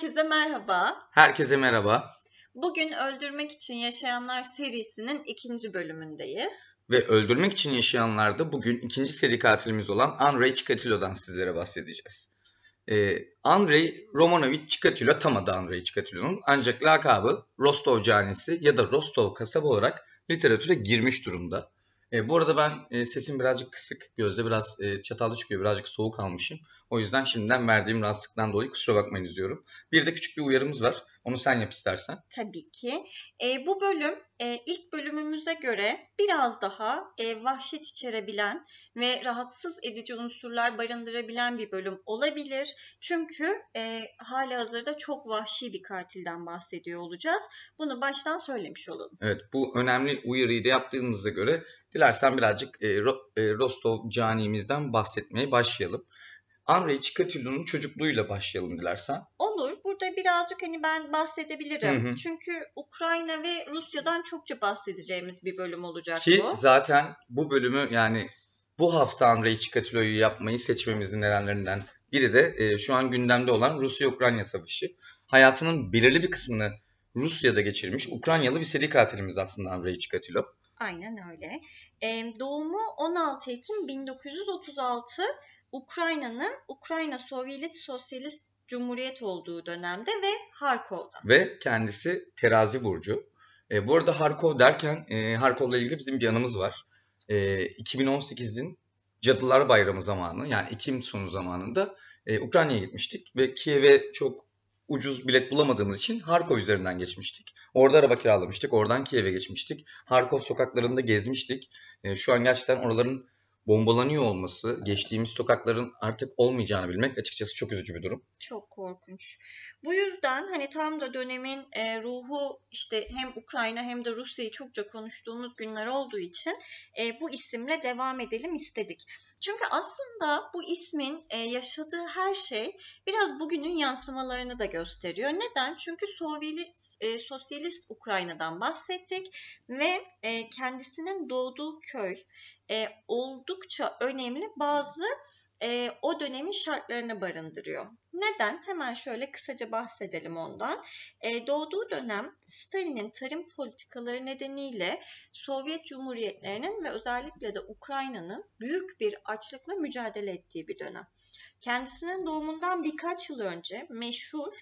Herkese merhaba. Herkese merhaba. Bugün Öldürmek İçin Yaşayanlar serisinin ikinci bölümündeyiz. Ve Öldürmek İçin Yaşayanlar'da bugün ikinci seri katilimiz olan Andrei Chikatilo'dan sizlere bahsedeceğiz. Andrei Romanovich Chikatilo tam adı Andrei Chikatilo'nun, ancak lakabı Rostov canisi ya da Rostov Kasabı olarak literatüre girmiş durumda. Bu arada ben sesim birazcık kısık, gözde biraz çatallı çıkıyor, birazcık soğuk almışım. O yüzden şimdiden verdiğim rahatsızlıktan dolayı kusura bakmayınız diyorum. Bir de küçük bir uyarımız var, onu sen yap istersen. Tabii ki. Bu bölüm ilk bölümümüze göre biraz daha vahşet içerebilen ve rahatsız edici unsurlar barındırabilen bir bölüm olabilir. Çünkü halihazırda çok vahşi bir katilden bahsediyor olacağız. Bunu baştan söylemiş olalım. Evet, bu önemli uyarıyı da yaptığımıza göre dilersen birazcık Rostov canimizden bahsetmeye başlayalım. Andrei Chikatilo'nun çocukluğuyla başlayalım dilersen. Olur. Burada birazcık ben bahsedebilirim. Hı hı. Çünkü Ukrayna ve Rusya'dan çokça bahsedeceğimiz bir bölüm olacak ki bu. Ki zaten bu bölümü, yani bu hafta Andrei Chikatilo'yu yapmayı seçmemizin nedenlerinden biri de şu an gündemde olan Rusya-Ukrayna savaşı. Hayatının belirli bir kısmını Rusya'da geçirmiş Ukraynalı bir seri katilimiz aslında Andrei Chikatilo. Aynen öyle. Doğumu 16 Ekim 1936, Ukrayna'nın Ukrayna Sovyet Sosyalist Cumhuriyet olduğu dönemde ve Harkov'da. Ve kendisi Terazi burcu. Bu arada Harkov derken Harkov'la ilgili bizim bir anımız var. 2018'in Cadılar Bayramı zamanı, yani Ekim sonu zamanında Ukrayna'ya gitmiştik ve Kiev'e çok ucuz bilet bulamadığımız için Harkov üzerinden geçmiştik. Orada araba kiralamıştık. Oradan Kiev'e geçmiştik. Harkov sokaklarında gezmiştik. Şu an gerçekten oraların bombalanıyor olması, geçtiğimiz sokakların artık olmayacağını bilmek açıkçası çok üzücü bir durum. Çok korkunç. Bu yüzden tam da dönemin ruhu, hem Ukrayna hem de Rusya'yı çokça konuştuğumuz günler olduğu için bu isimle devam edelim istedik. Çünkü aslında bu ismin yaşadığı her şey biraz bugünün yansımalarını da gösteriyor. Neden? Çünkü Sosyalist Ukrayna'dan bahsettik ve kendisinin doğduğu köy oldukça önemli bazı o dönemin şartlarını barındırıyor. Neden? Hemen şöyle kısaca bahsedelim ondan. Doğduğu dönem Stalin'in tarım politikaları nedeniyle Sovyet Cumhuriyetlerinin ve özellikle de Ukrayna'nın büyük bir açlıkla mücadele ettiği bir dönem. Kendisinin doğumundan birkaç yıl önce meşhur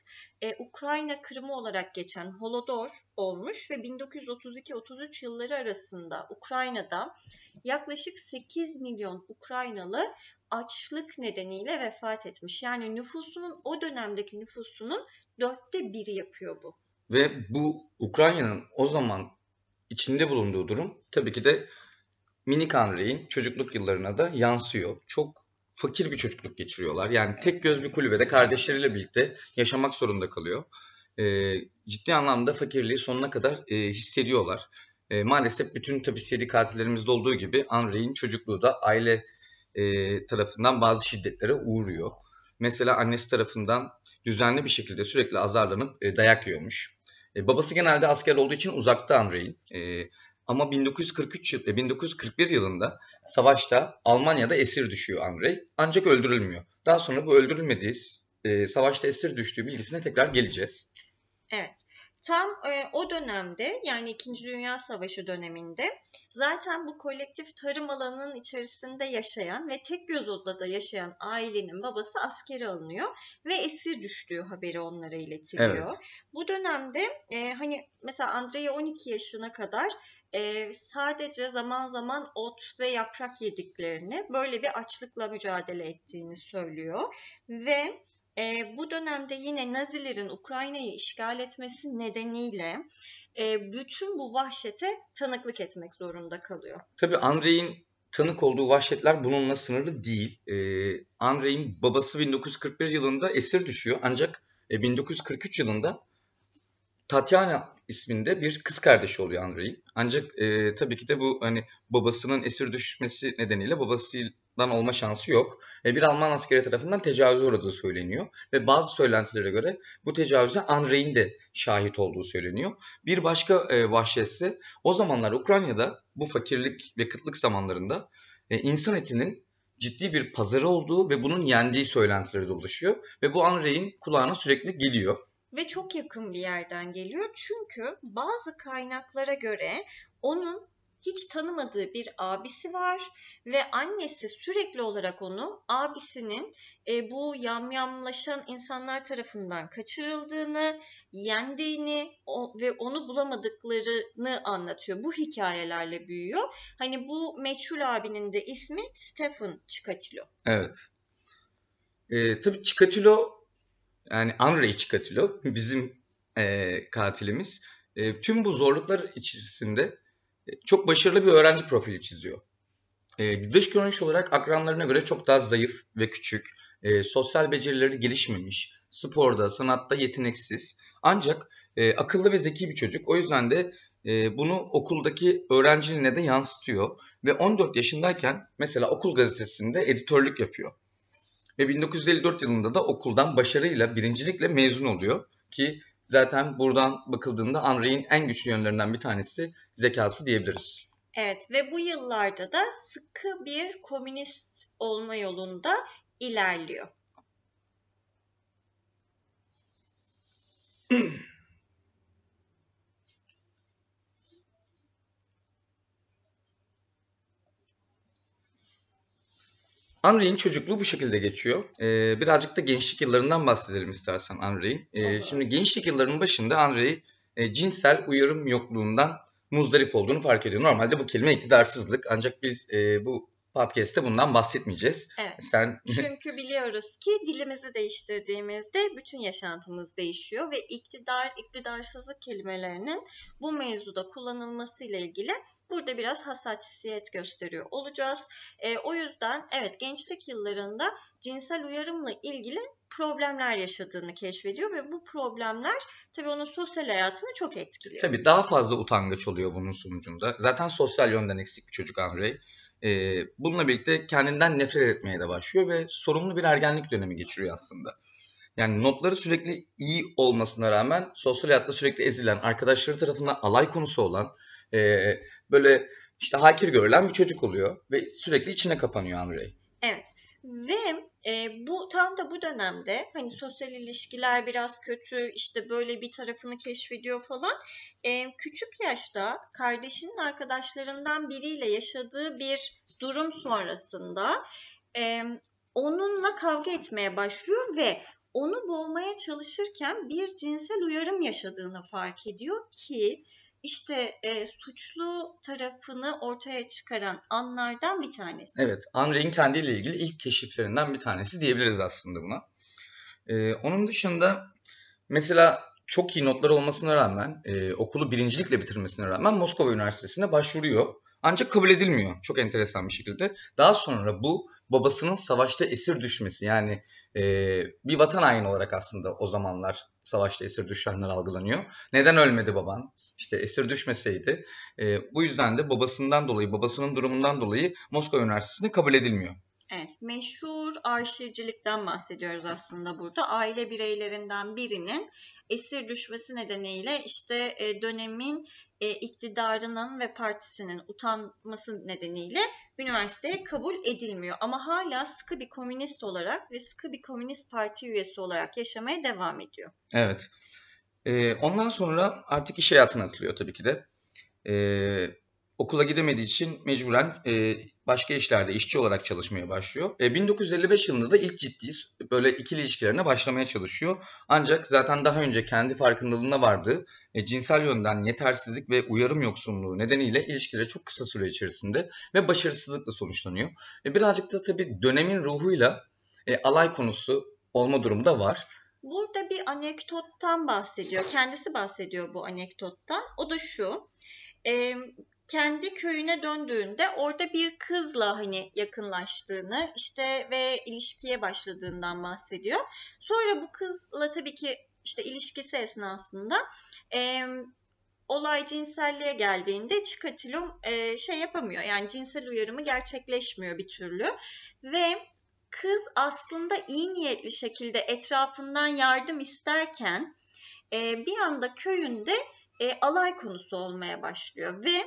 Ukrayna Kırımı olarak geçen Holodomor olmuş ve 1932-33 yılları arasında Ukrayna'da yaklaşık 8 milyon Ukraynalı açlık nedeniyle vefat etmiş. Yani nüfusunun, o dönemdeki nüfusunun 1/4 yapıyor bu. Ve bu Ukrayna'nın o zaman içinde bulunduğu durum tabii ki de minik Andrei'in çocukluk yıllarına da yansıyor. Çok fakir bir çocukluk geçiriyorlar. Yani tek göz bir kulübede kardeşleriyle birlikte yaşamak zorunda kalıyor. Ciddi anlamda fakirliği sonuna kadar hissediyorlar. Maalesef bütün tabii seri katillerimizde olduğu gibi Andrei'in çocukluğu da aile tarafından bazı şiddetlere uğruyor. Mesela annesi tarafından düzenli bir şekilde sürekli azarlanıp dayak yiyormuş. Babası genelde asker olduğu için uzakta Andrei'in. Ama 1941 yılında savaşta Almanya'da esir düşüyor Andrei. Ancak öldürülmüyor. Daha sonra bu öldürülmediği, savaşta esir düştüğü bilgisine tekrar geleceğiz. Evet. Tam o dönemde, yani 2. Dünya Savaşı döneminde zaten bu kolektif tarım alanının içerisinde yaşayan ve tek göz odada yaşayan ailenin babası askere alınıyor ve esir düştüğü haberi onlara iletiliyor. Evet. Bu dönemde mesela Andrei'ye 12 yaşına kadar sadece zaman zaman ot ve yaprak yediklerini, böyle bir açlıkla mücadele ettiğini söylüyor ve bu dönemde yine Nazilerin Ukrayna'yı işgal etmesi nedeniyle bütün bu vahşete tanıklık etmek zorunda kalıyor. Tabii Andrei'in tanık olduğu vahşetler bununla sınırlı değil. Andrei'in babası 1941 yılında esir düşüyor, ancak 1943 yılında Tatiana isminde bir kız kardeşi oluyor Andrei'in. Ancak tabii ki de bu babasının esir düşmesi nedeniyle babasından olma şansı yok. Bir Alman askeri tarafından tecavüze uğradığı söyleniyor. Ve bazı söylentilere göre bu tecavüze Andrei'in de şahit olduğu söyleniyor. Bir başka vahşetse, o zamanlar Ukrayna'da bu fakirlik ve kıtlık zamanlarında insan etinin ciddi bir pazarı olduğu ve bunun yendiği söylentileri dolaşıyor. Ve bu Andrei'in kulağına sürekli geliyor. ve çok yakın bir yerden geliyor. Çünkü bazı kaynaklara göre onun hiç tanımadığı bir abisi var ve annesi sürekli olarak onu abisinin bu yamyamlaşan insanlar tarafından kaçırıldığını, yendiğini ve onu bulamadıklarını anlatıyor. Bu hikayelerle büyüyor. Hani bu meçhul abinin de ismi Stefan Chikatilo. Evet. Tabii Chikatilo, yani Andrei Chikatilo bizim katilimiz. Tüm bu zorluklar içerisinde çok başarılı bir öğrenci profili çiziyor. Dış görünüş olarak akranlarına göre çok daha zayıf ve küçük, sosyal becerileri gelişmemiş, sporda, sanatta yeteneksiz. Ancak akıllı ve zeki bir çocuk. O yüzden de bunu okuldaki öğrenciliğine de yansıtıyor. Ve 14 yaşındayken mesela okul gazetesinde editörlük yapıyor. Ve 1954 yılında da okuldan başarıyla, birincilikle mezun oluyor ki... Zaten buradan bakıldığında Andrei'nin en güçlü yönlerinden bir tanesi zekası diyebiliriz. Evet ve bu yıllarda da sıkı bir komünist olma yolunda ilerliyor. Andrei'nin çocukluğu bu şekilde geçiyor. Birazcık da gençlik yıllarından bahsedelim istersen Andrei'nin. Şimdi gençlik yıllarının başında Andrei cinsel uyarım yokluğundan muzdarip olduğunu fark ediyor. Normalde bu kelime iktidarsızlık, ancak biz bu podcast'te bundan bahsetmeyeceğiz. Evet. Çünkü biliyoruz ki dilimizi değiştirdiğimizde bütün yaşantımız değişiyor ve iktidar, iktidarsızlık kelimelerinin bu mevzuda kullanılmasıyla ilgili burada biraz hassasiyet gösteriyor olacağız. O yüzden evet, gençlik yıllarında cinsel uyarımla ilgili problemler yaşadığını keşfediyor ve bu problemler tabii onun sosyal hayatını çok etkiliyor. Tabii daha fazla utangaç oluyor bunun sonucunda. Zaten sosyal yönden eksik bir çocuk Andrei. Bununla birlikte kendinden nefret etmeye de başlıyor ve sorumlu bir ergenlik dönemi geçiriyor aslında. Yani notları sürekli iyi olmasına rağmen sosyal hayatta sürekli ezilen, arkadaşları tarafından alay konusu olan, böyle işte hakir görülen bir çocuk oluyor ve sürekli içine kapanıyor Andrei. Evet. Ve bu tam da bu dönemde hani sosyal ilişkiler biraz kötü, işte böyle bir tarafını keşfediyor falan. Küçük yaşta kardeşinin arkadaşlarından biriyle yaşadığı bir durum sonrasında onunla kavga etmeye başlıyor ve onu boğmaya çalışırken bir cinsel uyarım yaşadığını fark ediyor ki İşte suçlu tarafını ortaya çıkaran anlardan bir tanesi. Evet, Andrei'nin kendiyle ilgili ilk keşiflerinden bir tanesi diyebiliriz aslında buna. Onun dışında mesela çok iyi notlar olmasına rağmen, okulu birincilikle bitirmesine rağmen Moskova Üniversitesi'ne başvuruyor. Ancak kabul edilmiyor çok enteresan bir şekilde. Daha sonra bu babasının savaşta esir düşmesi, yani bir vatan haini olarak aslında o zamanlar savaşta esir düşenler algılanıyor. Neden ölmedi baban? İşte esir düşmeseydi. Bu yüzden de babasından dolayı, babasının durumundan dolayı Moskova Üniversitesi'ne kabul edilmiyor. Evet, meşhur arşivcilikten bahsediyoruz aslında burada. Aile bireylerinden birinin esir düşmesi nedeniyle işte dönemin iktidarının ve partisinin utanması nedeniyle üniversiteye kabul edilmiyor. Ama hala sıkı bir komünist olarak ve sıkı bir komünist parti üyesi olarak yaşamaya devam ediyor. Evet. Ondan sonra artık iş hayatına atılıyor tabii ki de. Okula gidemediği için mecburen başka işlerde işçi olarak çalışmaya başlıyor. 1955 yılında da ilk ciddi böyle ikili ilişkilerine başlamaya çalışıyor. Ancak zaten daha önce kendi farkındalığına vardığı cinsel yönden yetersizlik ve uyarım yoksunluğu nedeniyle ilişkileri çok kısa süre içerisinde ve başarısızlıkla sonuçlanıyor. Birazcık da tabii dönemin ruhuyla alay konusu olma durumu da var. Burada bir anekdottan bahsediyor. Kendisi bahsediyor bu anekdottan. O da şu... kendi köyüne döndüğünde orada bir kızla hani yakınlaştığını işte ve ilişkiye başladığından bahsediyor. Sonra bu kızla tabii ki işte ilişkisi esnasında olay cinselliğe geldiğinde Chikatilo şey yapamıyor. Yani cinsel uyarımı gerçekleşmiyor bir türlü ve kız aslında iyi niyetli şekilde etrafından yardım isterken bir anda köyünde alay konusu olmaya başlıyor ve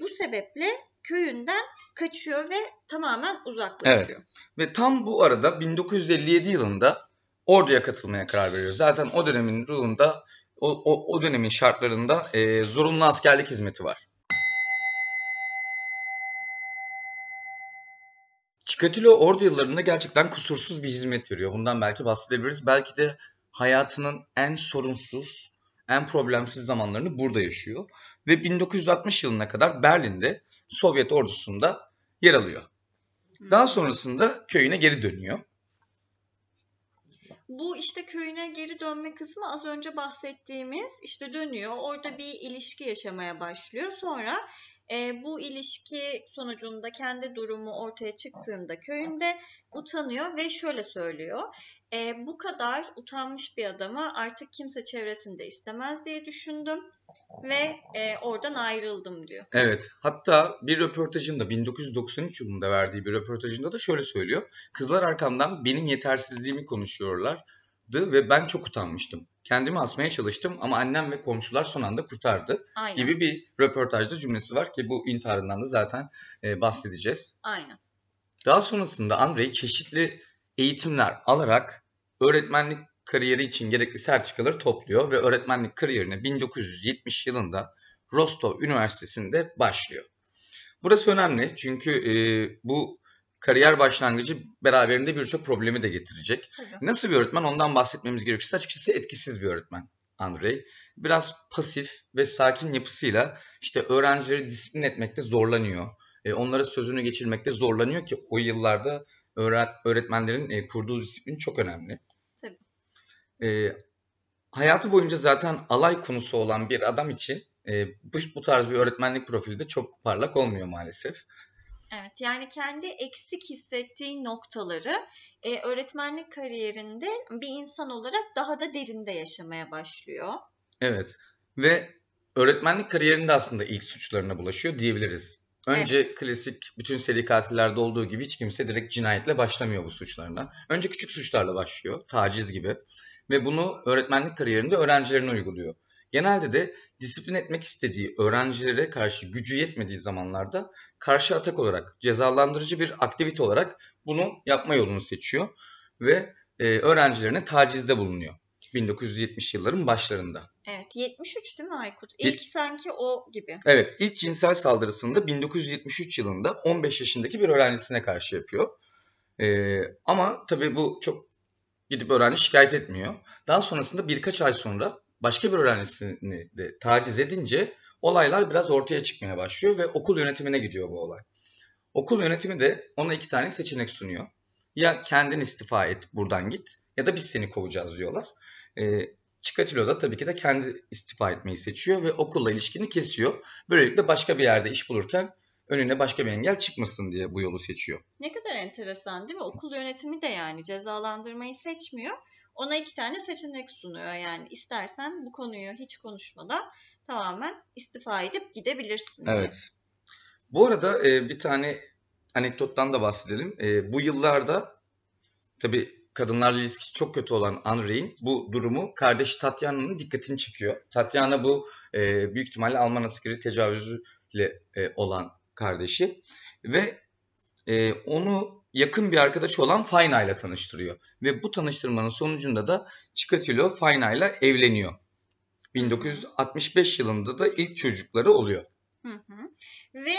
bu sebeple köyünden kaçıyor ve tamamen uzaklaşıyor. Evet. Ve tam bu arada 1957 yılında orduya katılmaya karar veriyor. Zaten o dönemin ruhunda, o dönemin şartlarında zorunlu askerlik hizmeti var. Chikatilo ordu yıllarında gerçekten kusursuz bir hizmet veriyor. Bundan belki bahsedebiliriz. Belki de hayatının en sorunsuz, en problemsiz zamanlarını burada yaşıyor. Ve 1960 yılına kadar Berlin'de Sovyet ordusunda yer alıyor. Daha sonrasında köyüne geri dönüyor. Bu işte köyüne geri dönme kısmı az önce bahsettiğimiz, işte dönüyor. Orada bir ilişki yaşamaya başlıyor. Sonra bu ilişki sonucunda kendi durumu ortaya çıktığında köyünde utanıyor ve şöyle söylüyor. Bu kadar utanmış bir adama artık kimse çevresinde istemez diye düşündüm ve oradan ayrıldım diyor. Evet, hatta bir röportajında 1993 yılında verdiği bir röportajında da şöyle söylüyor. Kızlar arkamdan benim yetersizliğimi konuşuyorlardı ve ben çok utanmıştım. Kendimi asmaya çalıştım ama annem ve komşular son anda kurtardı. Aynen. Gibi bir röportajda cümlesi var ki bu intiharından da zaten bahsedeceğiz. Aynen. Daha sonrasında Andrei çeşitli eğitimler alarak öğretmenlik kariyeri için gerekli sertifikaları topluyor ve öğretmenlik kariyerine 1970 yılında Rostov Üniversitesi'nde başlıyor. Burası önemli çünkü bu kariyer başlangıcı beraberinde birçok problemi de getirecek. Tabii. Nasıl bir öğretmen, ondan bahsetmemiz gerekirse açıkçası etkisiz bir öğretmen Andrei. Biraz pasif ve sakin yapısıyla işte öğrencileri disiplin etmekte zorlanıyor. Onlara sözünü geçirmekte zorlanıyor ki o yıllarda öğretmenlerin kurduğu disiplin çok önemli. Tabii. Hayatı boyunca zaten alay konusu olan bir adam için bu tarz bir öğretmenlik profili de çok parlak olmuyor maalesef. Evet, yani kendi eksik hissettiği noktaları öğretmenlik kariyerinde bir insan olarak daha da derinde yaşamaya başlıyor. Evet ve öğretmenlik kariyerinde aslında ilk suçlarına bulaşıyor diyebiliriz. Önce evet. Klasik bütün seri katillerde olduğu gibi hiç kimse direkt cinayetle başlamıyor bu suçlarına. Önce küçük suçlarla başlıyor, taciz gibi. Ve bunu öğretmenlik kariyerinde öğrencilerine uyguluyor. Genelde de disiplin etmek istediği öğrencilere karşı gücü yetmediği zamanlarda karşı atak olarak, cezalandırıcı bir aktivite olarak bunu yapma yolunu seçiyor. Ve öğrencilerine tacizde bulunuyor. 1970 yılların başlarında. Evet, 73 değil mi Aykut? İlk sanki o gibi. Evet, ilk cinsel saldırısını da 1973 yılında 15 yaşındaki bir öğrencisine karşı yapıyor. Ama tabii bu çok gidip öğrenci şikayet etmiyor. Daha sonrasında birkaç ay sonra başka bir öğrencisini de taciz edince olaylar biraz ortaya çıkmaya başlıyor ve okul yönetimine gidiyor bu olay. Okul yönetimi de ona 2 tane seçenek sunuyor. Ya kendin istifa et, buradan git, ya da biz seni kovacağız diyorlar. Chikatilo da tabii ki de kendi istifa etmeyi seçiyor ve okulla ilişkini kesiyor. Böylelikle başka bir yerde iş bulurken önüne başka bir engel çıkmasın diye bu yolu seçiyor. Ne kadar enteresan değil mi? Okul yönetimi de yani cezalandırmayı seçmiyor. Ona 2 tane seçenek sunuyor. Yani istersen bu konuyu hiç konuşmadan tamamen istifa edip gidebilirsin diye. Evet. Bu arada bir tane anekdottan da bahsedelim. Bu yıllarda tabii kadınlarla ilişkisi çok kötü olan Andrei'nin bu durumu kardeşi Tatiana'nın dikkatini çekiyor. Tatiana bu büyük ihtimalle Alman askeri tecavüzüyle olan kardeşi ve onu yakın bir arkadaşı olan Faina ile tanıştırıyor. Ve bu tanıştırmanın sonucunda da Chikatilo Faina ile evleniyor. 1965 yılında da ilk çocukları oluyor. Hı hı. Ve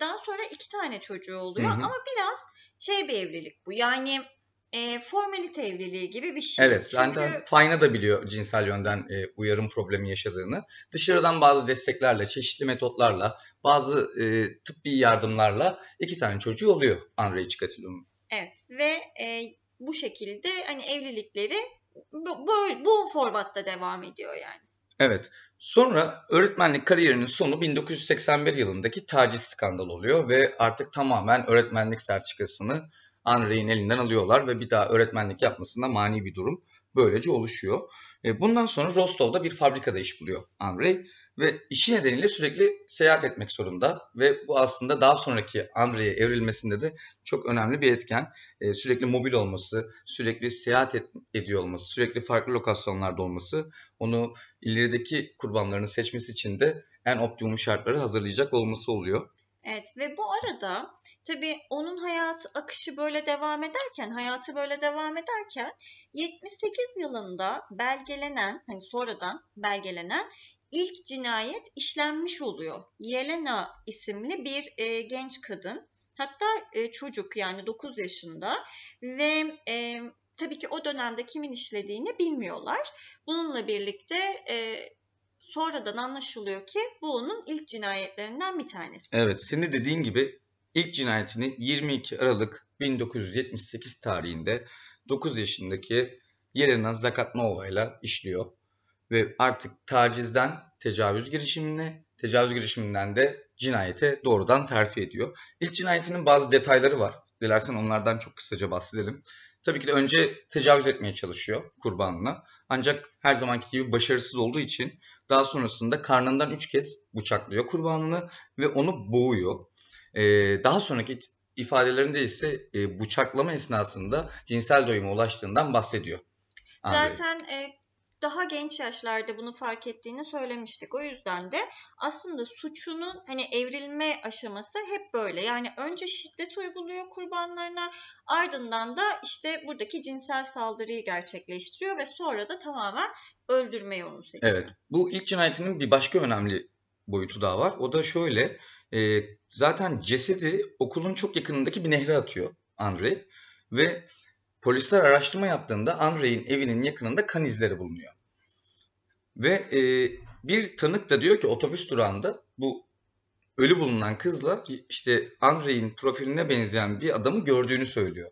daha sonra 2 tane çocuğu oluyor. Hı hı. Ama biraz bir evlilik bu. Yani formalite evliliği gibi bir şey. Evet, zaten çünkü Faina da biliyor cinsel yönden uyarım problemi yaşadığını. Dışarıdan bazı desteklerle, çeşitli metotlarla, bazı tıbbi yardımlarla 2 tane çocuğu oluyor Andrei Chikatilo'nun. Evet ve bu şekilde hani evlilikleri bu formatta devam ediyor yani. Evet. Sonra öğretmenlik kariyerinin sonu 1981 yılındaki taciz skandalı oluyor ve artık tamamen öğretmenlik sertifikasını Andrei'nin elinden alıyorlar ve bir daha öğretmenlik yapmasında mani bir durum böylece oluşuyor. Bundan sonra Rostov'da bir fabrikada iş buluyor Andrei ve işi nedeniyle sürekli seyahat etmek zorunda ve bu aslında daha sonraki Andrei'ye evrilmesinde de çok önemli bir etken. Sürekli mobil olması, sürekli seyahat ediyor olması, sürekli farklı lokasyonlarda olması onu ilerideki kurbanlarını seçmesi için de en optimum şartları hazırlayacak olması oluyor. Evet ve bu arada tabii onun hayat akışı böyle devam ederken, hayatı böyle devam ederken 78 yılında belgelenen, hani sonradan belgelenen ilk cinayet işlenmiş oluyor. Yerina isimli bir genç kadın, hatta çocuk, yani 9 yaşında ve tabii ki o dönemde kimin işlediğini bilmiyorlar. Bununla birlikte sonradan anlaşılıyor ki bu onun ilk cinayetlerinden bir tanesi. Evet, senin dediğin gibi ilk cinayetini 22 Aralık 1978 tarihinde 9 yaşındaki Yerina Zakatnova ile işliyor. Ve artık tacizden tecavüz girişimine, tecavüz girişiminden de cinayete doğrudan terfi ediyor. İlk cinayetinin bazı detayları var. Dilersen onlardan çok kısaca bahsedelim. Tabii ki de önce tecavüz etmeye çalışıyor kurbanına. Ancak her zamanki gibi başarısız olduğu için daha sonrasında karnından 3 kez bıçaklıyor kurbanını ve onu boğuyor. Daha sonraki ifadelerinde ise bıçaklama esnasında cinsel doyuma ulaştığından bahsediyor. Zaten daha genç yaşlarda bunu fark ettiğini söylemiştik. O yüzden de aslında suçunun hani evrilme aşaması hep böyle. Yani önce şiddet uyguluyor kurbanlarına, ardından da işte buradaki cinsel saldırıyı gerçekleştiriyor ve sonra da tamamen öldürme yolunu seçiyor. Evet. Bu ilk cinayetinin bir başka önemli boyutu daha var. O da şöyle. Zaten cesedi okulun çok yakınındaki bir nehre atıyor Andrei ve polisler araştırma yaptığında Andrei'nin evinin yakınında kan izleri bulunuyor. Ve bir tanık da diyor ki otobüs durağında bu ölü bulunan kızla işte Andrei'nin profiline benzeyen bir adamı gördüğünü söylüyor.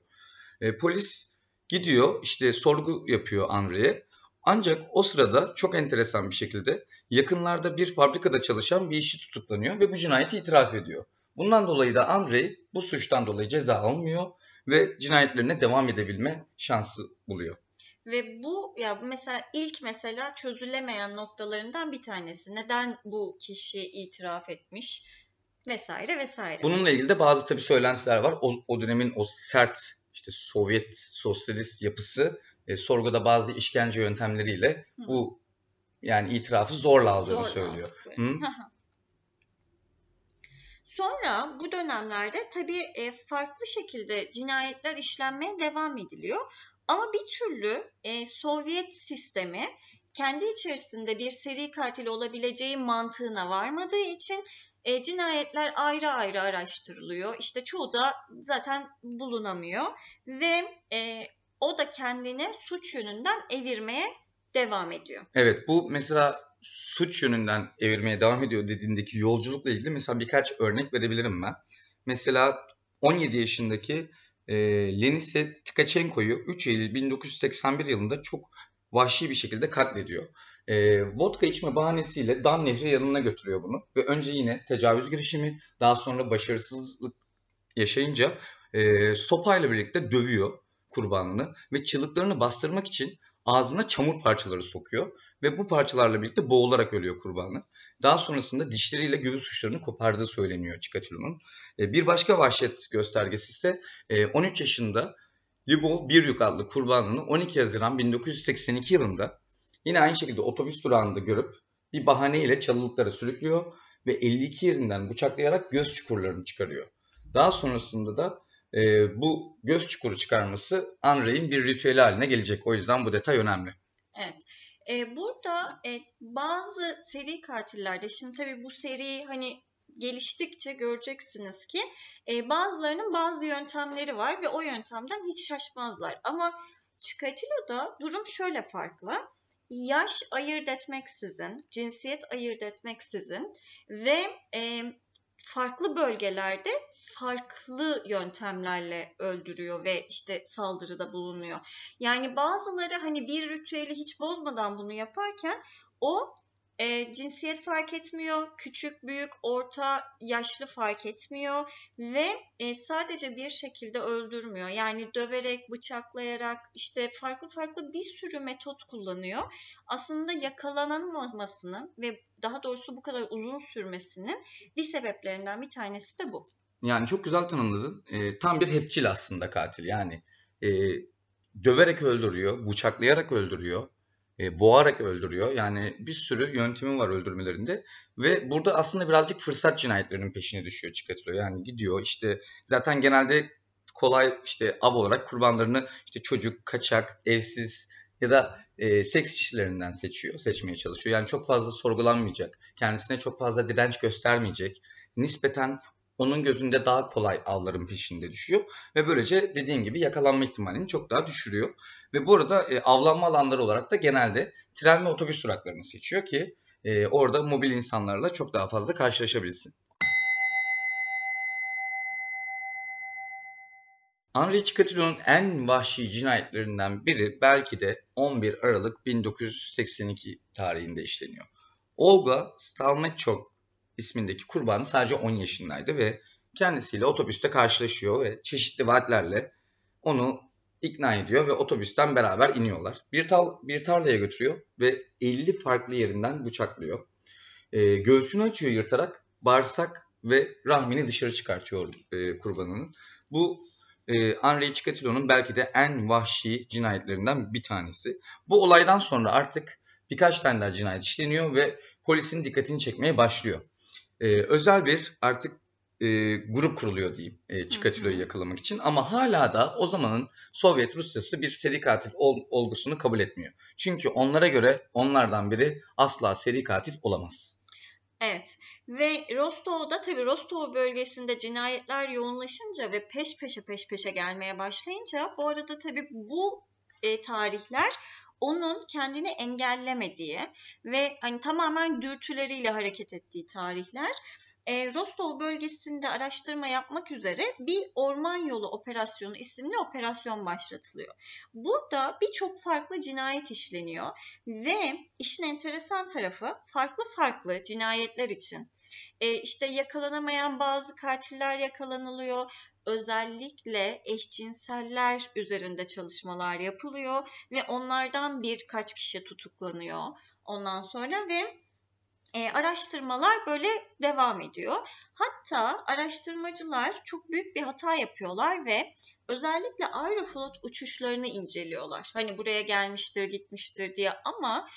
Polis gidiyor, işte sorgu yapıyor Andrei'ye. Ancak o sırada çok enteresan bir şekilde yakınlarda bir fabrikada çalışan bir işçi tutuklanıyor ve bu cinayeti itiraf ediyor. Bundan dolayı da Andrei bu suçtan dolayı ceza almıyor ve cinayetlerine devam edebilme şansı buluyor. Ve bu ya mesela ilk mesela çözülemeyen noktalarından bir tanesi. Neden bu kişi itiraf etmiş vesaire vesaire. Bununla ilgili de bazı tabii söylentiler var. O dönemin o sert işte Sovyet sosyalist yapısı sorguda bazı işkence yöntemleriyle bu yani itirafı zorla aldığını söylüyor. Sonra bu dönemlerde tabii farklı şekilde cinayetler işlenmeye devam ediliyor. Ama bir türlü Sovyet sistemi kendi içerisinde bir seri katil olabileceği mantığına varmadığı için cinayetler ayrı ayrı araştırılıyor. İşte çoğu da zaten bulunamıyor ve o da kendini suç yönünden evirmeye devam ediyor. Evet, bu mesela suç yönünden evirmeye devam ediyor dediğindeki yolculukla ilgili mesela birkaç örnek verebilirim ben. Mesela 17 yaşındaki Lenise Tkaçenko'yu 3 Eylül 1981 yılında çok vahşi bir şekilde katlediyor. Vodka içme bahanesiyle Dan Nehri yanına götürüyor bunu ve önce yine tecavüz girişimi, daha sonra başarısızlık yaşayınca sopayla birlikte dövüyor kurbanını ve çığlıklarını bastırmak için ağzına çamur parçaları sokuyor ve bu parçalarla birlikte boğularak ölüyor kurbanı. Daha sonrasında dişleriyle göğüs uçlarını kopardığı söyleniyor Chikatilo'nun. Bir başka vahşet göstergesi ise 13 yaşında Lyubov Biryuk adlı kurbanını 12 Haziran 1982 yılında yine aynı şekilde otobüs durağında görüp bir bahaneyle çalılıklara sürüklüyor ve 52 yerinden bıçaklayarak göz çukurlarını çıkarıyor. Daha sonrasında da bu göz çukuru çıkarması Andrei'nin bir ritüeli haline gelecek. O yüzden bu detay önemli. Evet. Burada bazı seri katillerde, şimdi tabii bu seri hani geliştikçe göreceksiniz ki bazılarının bazı yöntemleri var ve o yöntemden hiç şaşmazlar. Ama Chikatilo'da durum şöyle farklı. Yaş ayırt etmeksizin, cinsiyet ayırt etmeksizin ve farklı bölgelerde farklı yöntemlerle öldürüyor ve işte saldırıda bulunuyor. Yani bazıları hani bir ritüeli hiç bozmadan bunu yaparken o cinsiyet fark etmiyor, küçük, büyük, orta, yaşlı fark etmiyor ve sadece bir şekilde öldürmüyor. Yani döverek, bıçaklayarak işte farklı farklı bir sürü metot kullanıyor. Aslında yakalanamamasının ve daha doğrusu bu kadar uzun sürmesinin bir sebeplerinden bir tanesi de bu. Yani çok güzel tanımladın. Tam bir hepçil aslında katil. Yani döverek öldürüyor, bıçaklayarak öldürüyor. boğarak öldürüyor. Yani bir sürü yöntemi var öldürmelerinde ve burada aslında birazcık fırsat cinayetlerinin peşine düşüyor Chikatilo. Yani gidiyor işte zaten genelde kolay işte av olarak kurbanlarını işte çocuk, kaçak, evsiz ya da seks işçilerinden seçmeye çalışıyor. Yani çok fazla sorgulanmayacak, kendisine çok fazla direnç göstermeyecek, nispeten onun gözünde daha kolay avların peşinde düşüyor. Ve böylece dediğim gibi yakalanma ihtimalini çok daha düşürüyor. Ve bu arada avlanma alanları olarak da genelde tren ve otobüs duraklarını seçiyor ki orada mobil insanlarla çok daha fazla karşılaşabilsin. Andrei Chikatilo'nun en vahşi cinayetlerinden biri belki de 11 Aralık 1982 tarihinde işleniyor. Olga Stalnitskoy ismindeki kurbanı sadece 10 yaşındaydı ve kendisiyle otobüste karşılaşıyor ve çeşitli vaatlerle onu ikna ediyor ve otobüsten beraber iniyorlar. Bir tarlaya götürüyor ve 50 farklı yerinden bıçaklıyor. Göğsünü açıyor yırtarak, bağırsak ve rahmini dışarı çıkartıyor kurbanının. Bu Andrei Chikatilo'nun belki de en vahşi cinayetlerinden bir tanesi. Bu olaydan sonra artık birkaç tane daha cinayet işleniyor ve polisin dikkatini çekmeye başlıyor. Özel bir artık grup kuruluyor diyeyim Chikatilo'yu yakalamak için. Ama hala da o zamanın Sovyet Rusyası bir seri katil olgusunu kabul etmiyor. Çünkü onlara göre onlardan biri asla seri katil olamaz. Evet ve Rostov'da tabii Rostov bölgesinde cinayetler yoğunlaşınca ve peş peşe gelmeye başlayınca bu arada tabii bu tarihler onun kendini engellemediği ve hani tamamen dürtüleriyle hareket ettiği tarihler. Rostov bölgesinde araştırma yapmak üzere bir orman yolu operasyonu isimli operasyon başlatılıyor. Burada birçok farklı cinayet işleniyor ve işin enteresan tarafı farklı cinayetler için. İşte yakalanamayan bazı katiller yakalanılıyor. Özellikle eşcinseller üzerinde çalışmalar yapılıyor ve onlardan birkaç kişi tutuklanıyor ondan sonra ve araştırmalar böyle devam ediyor. Hatta araştırmacılar çok büyük bir hata yapıyorlar ve özellikle Aeroflot uçuşlarını inceliyorlar. Hani buraya gelmiştir gitmiştir diye ama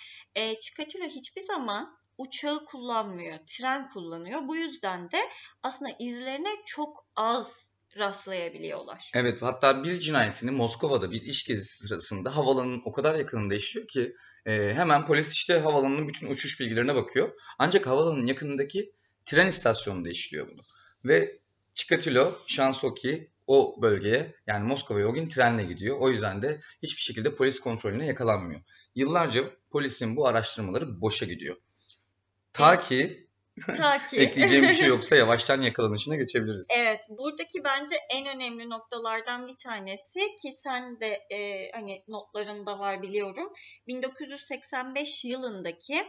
Chikatilo hiçbir zaman uçağı kullanmıyor, tren kullanıyor. Bu yüzden de aslında izlerine çok az rastlayabiliyorlar. Evet, hatta bir cinayetini Moskova'da bir iş gezisi sırasında havalanın o kadar yakınında işliyor ki hemen polis işte havalanının bütün uçuş bilgilerine bakıyor. Ancak havalanın yakınındaki tren istasyonunda işliyor bunu. Ve Chikatilo şansı o ki o bölgeye yani Moskova'ya o gün trenle gidiyor. O yüzden de hiçbir şekilde polis kontrolüne yakalanmıyor. Yıllarca polisin bu araştırmaları boşa gidiyor. Ta ki ekleyeceğim bir şey yoksa yavaştan yakalanışına geçebiliriz. Evet, buradaki bence en önemli noktalardan bir tanesi ki sen de hani notlarında var biliyorum. 1985 yılındaki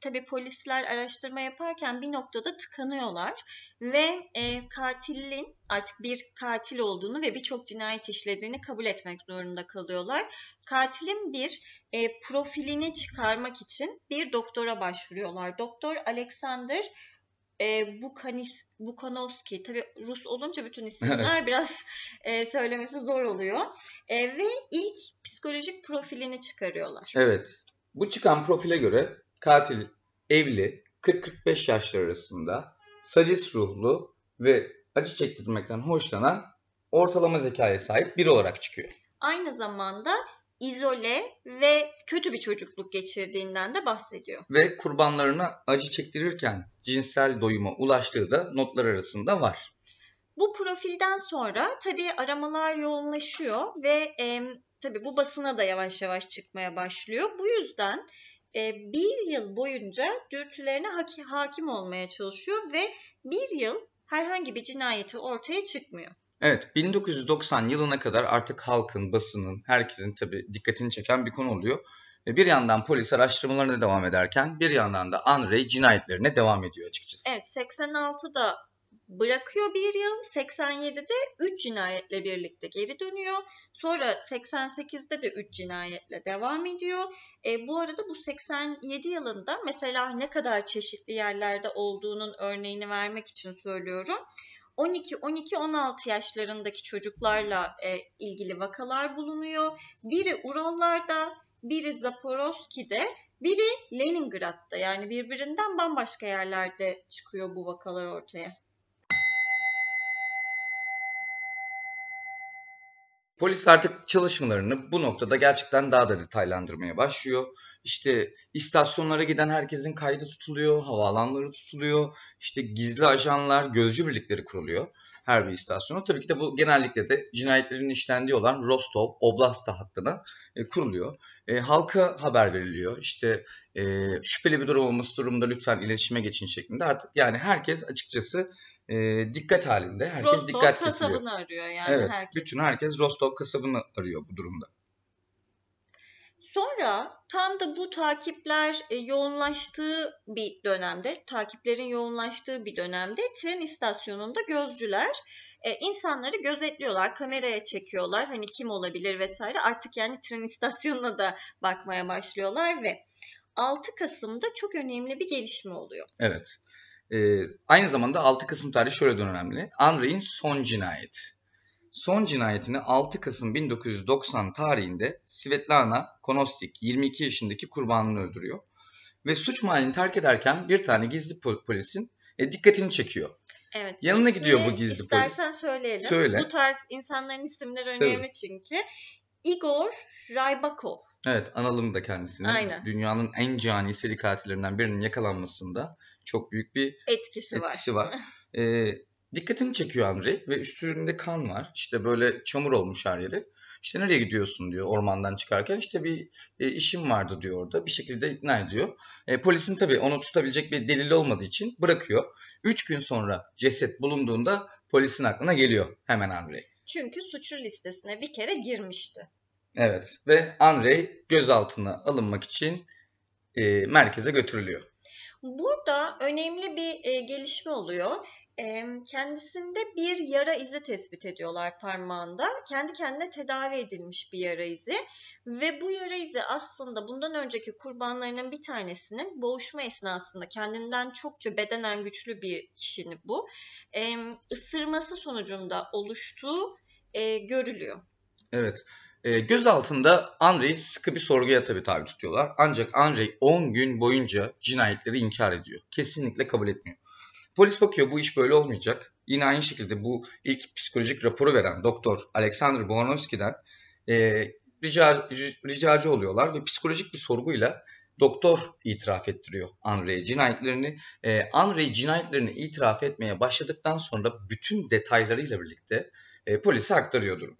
tabii polisler araştırma yaparken bir noktada tıkanıyorlar ve katilin artık bir katil olduğunu ve birçok cinayet işlediğini kabul etmek zorunda kalıyorlar. Katilin bir profilini çıkarmak için bir doktora başvuruyorlar. Doktor Alexander Bukhanovsky. Tabii Rus olunca bütün isimler biraz söylemesi zor oluyor. Ve ilk psikolojik profilini çıkarıyorlar. Evet. Bu çıkan profile göre katil evli, 40-45 yaşları arasında, sadist ruhlu ve acı çektirmekten hoşlanan ortalama zekaya sahip biri olarak çıkıyor. Aynı zamanda izole ve kötü bir çocukluk geçirdiğinden de bahsediyor. Ve kurbanlarına acı çektirirken cinsel doyuma ulaştığı da notlar arasında var. Bu profilden sonra tabii aramalar yoğunlaşıyor ve tabii bu basına da yavaş yavaş çıkmaya başlıyor. Bu yüzden bir yıl boyunca dürtülerine hakim olmaya çalışıyor ve bir yıl herhangi bir cinayeti ortaya çıkmıyor. Evet, 1990 yılına kadar artık halkın, basının, herkesin tabii dikkatini çeken bir konu oluyor. Bir yandan polis araştırmalarına devam ederken bir yandan da Andrei cinayetlerine devam ediyor açıkçası. Evet, 86'da bırakıyor bir yıl, 87'de 3 cinayetle birlikte geri dönüyor. Sonra 88'de de 3 cinayetle devam ediyor. Bu arada bu 87 yılında mesela ne kadar çeşitli yerlerde olduğunun örneğini vermek için söylüyorum. 12-16 yaşlarındaki çocuklarla ilgili vakalar bulunuyor. Biri Urallarda, biri Zaporoski'de, biri Leningrad'da. Yani birbirinden bambaşka yerlerde çıkıyor bu vakalar ortaya. Polis artık çalışmalarını bu noktada gerçekten daha da detaylandırmaya başlıyor. İşte istasyonlara giden herkesin kaydı tutuluyor, havaalanları tutuluyor, işte gizli ajanlar, gözcü birlikleri kuruluyor her bir istasyona. Tabii ki de bu genellikle de cinayetlerin işlendiği olan Rostov Oblast'a hattına kuruluyor. Halka haber veriliyor. İşte şüpheli bir durum olması durumunda lütfen iletişime geçin şeklinde artık yani herkes açıkçası dikkat halinde. Herkes Rostov dikkat kesiliyor. Rostov kasabını arıyor yani evet, herkes. Bütün herkes Rostov kasabını arıyor bu durumda. Sonra tam da bu takipler yoğunlaştığı bir dönemde, takiplerin yoğunlaştığı bir dönemde tren istasyonunda gözcüler insanları gözetliyorlar, kameraya çekiyorlar. Hani kim olabilir vesaire artık yani tren istasyonuna da bakmaya başlıyorlar ve 6 Kasım'da çok önemli bir gelişme oluyor. Evet. Aynı zamanda 6 Kasım tarihi şöyle önemli. Andrei'nin son cinayeti. Son cinayetini 6 Kasım 1990 tarihinde Svetlana Korostik 22 yaşındaki kurbanını öldürüyor. Ve suç mahallini terk ederken bir tane gizli polisin dikkatini çekiyor. Evet. Yanına gidiyor bu gizli istersen polis. İstersen söyleyelim. Söyle. Bu tarz insanların isimleri önemli çünkü. Igor Raybakov. Evet, analım da kendisini. Aynen. Dünyanın en cani seri katillerinden birinin yakalanmasında çok büyük bir etkisi var. Dikkatini çekiyor Andrei ve üstünde kan var. İşte böyle çamur olmuş her yeri. İşte nereye gidiyorsun diyor ormandan çıkarken. İşte bir işim vardı diyor orada. Bir şekilde ikna ediyor. Polisin tabii onu tutabilecek bir delil olmadığı için bırakıyor. 3 gün sonra ceset bulunduğunda polisin aklına geliyor hemen Andrei. Çünkü suçlu listesine bir kere girmişti. Evet ve Andrei gözaltına alınmak için merkeze götürülüyor. Burada önemli bir gelişme oluyor. Kendisinde bir yara izi tespit ediyorlar parmağında. Kendi kendine tedavi edilmiş bir yara izi. Ve bu yara izi aslında bundan önceki kurbanlarının bir tanesinin boğuşma esnasında kendinden çokça bedenen güçlü bir kişinin bu ısırması sonucunda oluştuğu görülüyor. Evet. Gözaltında Andrei'yi sıkı bir sorguya tabi tutuyorlar. Ancak Andrei 10 gün boyunca cinayetleri inkar ediyor. Kesinlikle kabul etmiyor. Polis bakıyor bu iş böyle olmayacak. Yine aynı şekilde bu ilk psikolojik raporu veren doktor Alexander Bukhanovsky'den ricacı oluyorlar ve psikolojik bir sorguyla doktor itiraf ettiriyor Andrei cinayetlerini. Andrei cinayetlerini itiraf etmeye başladıktan sonra bütün detaylarıyla birlikte polise aktarıyor durumu.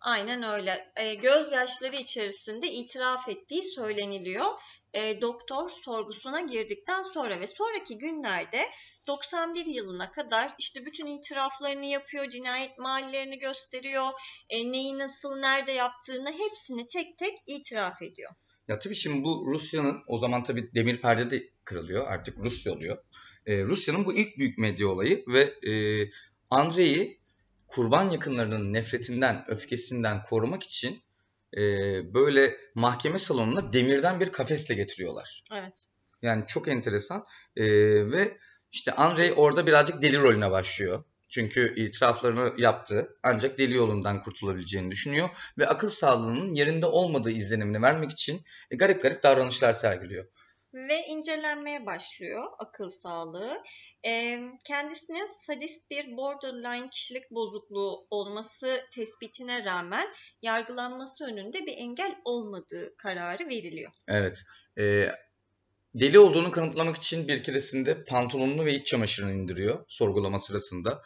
Aynen öyle. Gözyaşları içerisinde itiraf ettiği söyleniliyor. Doktor sorgusuna girdikten sonra ve sonraki günlerde 91 yılına kadar işte bütün itiraflarını yapıyor, cinayet mahallerini gösteriyor, neyi nasıl, nerede yaptığını hepsini tek tek itiraf ediyor. Ya tabii şimdi bu Rusya'nın o zaman tabii demir perde de kırılıyor artık Rusya oluyor. Rusya'nın bu ilk büyük medya olayı ve Andrei'yi kurban yakınlarının nefretinden, öfkesinden korumak için böyle mahkeme salonuna demirden bir kafesle getiriyorlar. Evet. Yani çok enteresan ve işte Andrei orada birazcık deli rolüne başlıyor. Çünkü itiraflarını yaptı ancak deli yolundan kurtulabileceğini düşünüyor ve akıl sağlığının yerinde olmadığı izlenimini vermek için garip garip davranışlar sergiliyor. Ve incelenmeye başlıyor akıl sağlığı. Kendisinin sadist bir borderline kişilik bozukluğu olması tespitine rağmen yargılanması önünde bir engel olmadığı kararı veriliyor. Evet. Deli olduğunu kanıtlamak için bir keresinde pantolonunu ve iç çamaşırını indiriyor sorgulama sırasında.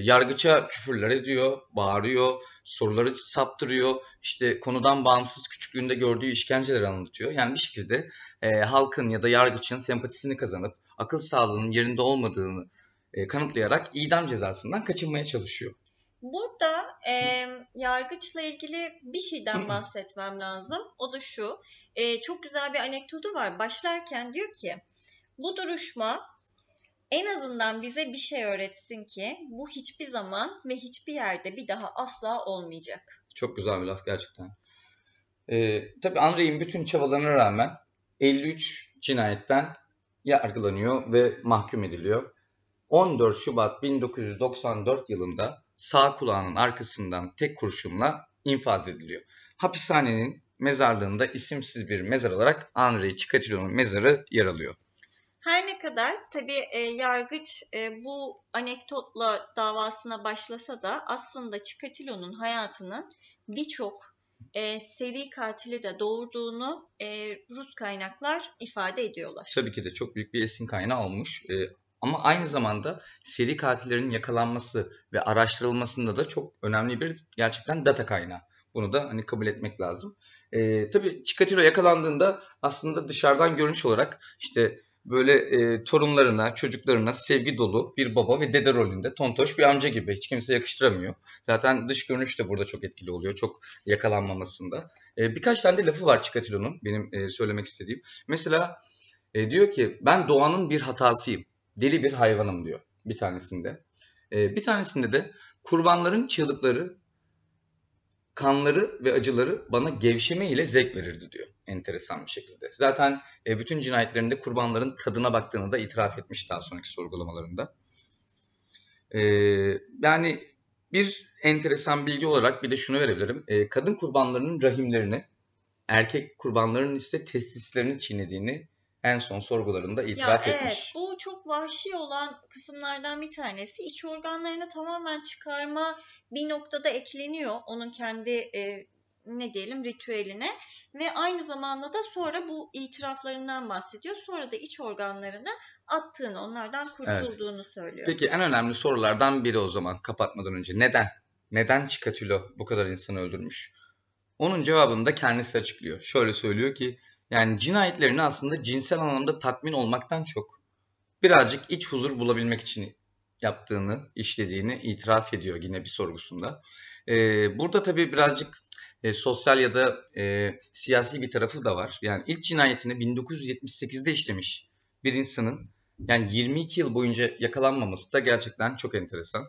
Yargıça küfürler ediyor, bağırıyor, soruları saptırıyor. İşte konudan bağımsız küçüklüğünde gördüğü işkenceleri anlatıyor. Yani bir şekilde halkın ya da yargıçın sempatisini kazanıp akıl sağlığının yerinde olmadığını kanıtlayarak idam cezasından kaçınmaya çalışıyor. Burada yargıçla ilgili bir şeyden bahsetmem lazım. O da şu. Çok güzel bir anekdotu var. Başlarken diyor ki bu duruşma en azından bize bir şey öğretsin ki bu hiçbir zaman ve hiçbir yerde bir daha asla olmayacak. Çok güzel bir laf gerçekten. Tabii Andrei'nin bütün çabalarına rağmen 53 cinayetten yargılanıyor ve mahkum ediliyor. 14 Şubat 1994 yılında sağ kulağının arkasından tek kurşunla infaz ediliyor. Hapishanenin mezarlığında isimsiz bir mezar olarak Andrei Chikatilo'nun mezarı yer alıyor. Her ne kadar tabii yargıç bu anekdotla davasına başlasa da aslında Chikatilo'nun hayatının birçok seri katili de doğurduğunu Rus kaynaklar ifade ediyorlar. Tabii ki de çok büyük bir esin kaynağı olmuş. Ama aynı zamanda seri katillerin yakalanması ve araştırılmasında da çok önemli bir gerçekten data kaynağı. Bunu da hani kabul etmek lazım. Tabii Chikatilo yakalandığında aslında dışarıdan görünüş olarak işte böyle torunlarına, çocuklarına sevgi dolu bir baba ve dede rolünde tontoş bir amca gibi. Hiç kimse yakıştıramıyor. Zaten dış görünüş de burada çok etkili oluyor. Çok yakalanmamasında. Birkaç tane de lafı var Chikatilo'nun benim söylemek istediğim. Mesela diyor ki ben doğanın bir hatasıyım. Deli bir hayvanım diyor bir tanesinde. Bir tanesinde de kurbanların çığlıkları, kanları ve acıları bana gevşeme ile zevk verirdi diyor enteresan bir şekilde. Zaten bütün cinayetlerinde kurbanların tadına baktığını da itiraf etmiş daha sonraki sorgulamalarında. Yani bir enteresan bilgi olarak bir de şunu verebilirim. Kadın kurbanlarının rahimlerini, erkek kurbanlarının ise testislerini çiğnediğini en son sorgularında itiraf etmiş. Evet, bu çok vahşi olan kısımlardan bir tanesi. İç organlarını tamamen çıkarma bir noktada ekleniyor onun kendi ritüeline ve aynı zamanda da sonra bu itiraflarından bahsediyor. Sonra da iç organlarını attığını, onlardan kurtulduğunu söylüyor. Peki en önemli sorulardan biri o zaman kapatmadan önce neden? Neden Chikatilo bu kadar insanı öldürmüş? Onun cevabını da kendisi açıklıyor. Şöyle söylüyor ki yani cinayetlerini aslında cinsel anlamda tatmin olmaktan çok birazcık iç huzur bulabilmek için yaptığını, işlediğini itiraf ediyor yine bir sorgusunda. Burada tabii birazcık sosyal ya da siyasi bir tarafı da var. Yani ilk cinayetini 1978'de işlemiş bir insanın yani 22 yıl boyunca yakalanmaması da gerçekten çok enteresan.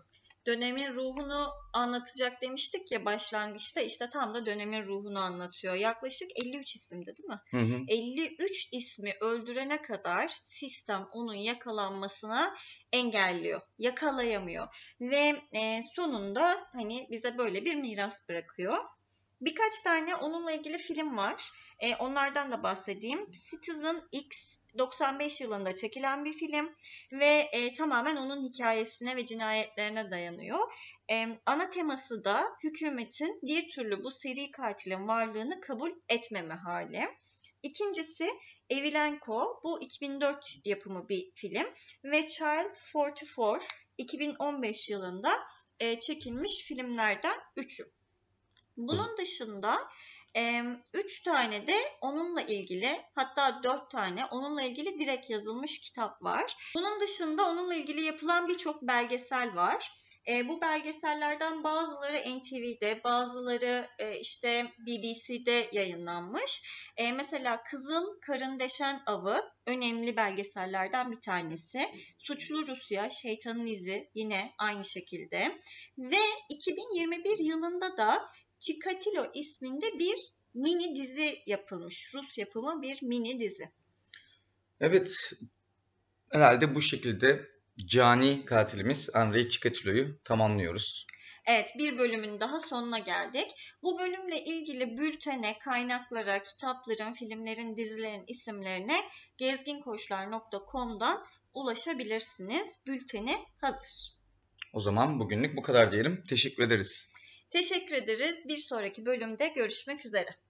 Dönemin ruhunu anlatacak demiştik ya başlangıçta, işte tam da dönemin ruhunu anlatıyor. Yaklaşık 53 isimdi değil mi? Hı hı. 53 ismi öldürene kadar sistem onun yakalanmasına engelliyor, yakalayamıyor. Ve sonunda hani bize böyle bir miras bırakıyor. Birkaç tane onunla ilgili film var. Onlardan da bahsedeyim. Citizen X 95 yılında çekilen bir film ve tamamen onun hikayesine ve cinayetlerine dayanıyor. Ana teması da hükümetin bir türlü bu seri katilin varlığını kabul etmeme hali. İkincisi Evilenko, bu 2004 yapımı bir film ve Child 44 2015 yılında çekilmiş filmlerden üçü. Bunun dışında 3 tane de onunla ilgili, hatta 4 tane onunla ilgili direkt yazılmış kitap var. Bunun dışında onunla ilgili yapılan birçok belgesel var. Bu belgesellerden bazıları NTV'de, bazıları işte BBC'de yayınlanmış. Mesela Kızıl Karın Deşen Avı önemli belgesellerden bir tanesi. Suçlu Rusya Şeytanın İzi yine aynı şekilde. Ve 2021 yılında da Chikatilo isminde bir mini dizi yapılmış. Rus yapımı bir mini dizi. Evet. Herhalde bu şekilde cani katilimiz Andrei Chikatilo'yu tamamlıyoruz. Evet, bir bölümün daha sonuna geldik. Bu bölümle ilgili bültene, kaynaklara, kitapların, filmlerin, dizilerin isimlerine gezginkoçlar.com'dan ulaşabilirsiniz. Bülteni hazır. O zaman bugünlük bu kadar diyelim. Teşekkür ederiz. Bir sonraki bölümde görüşmek üzere.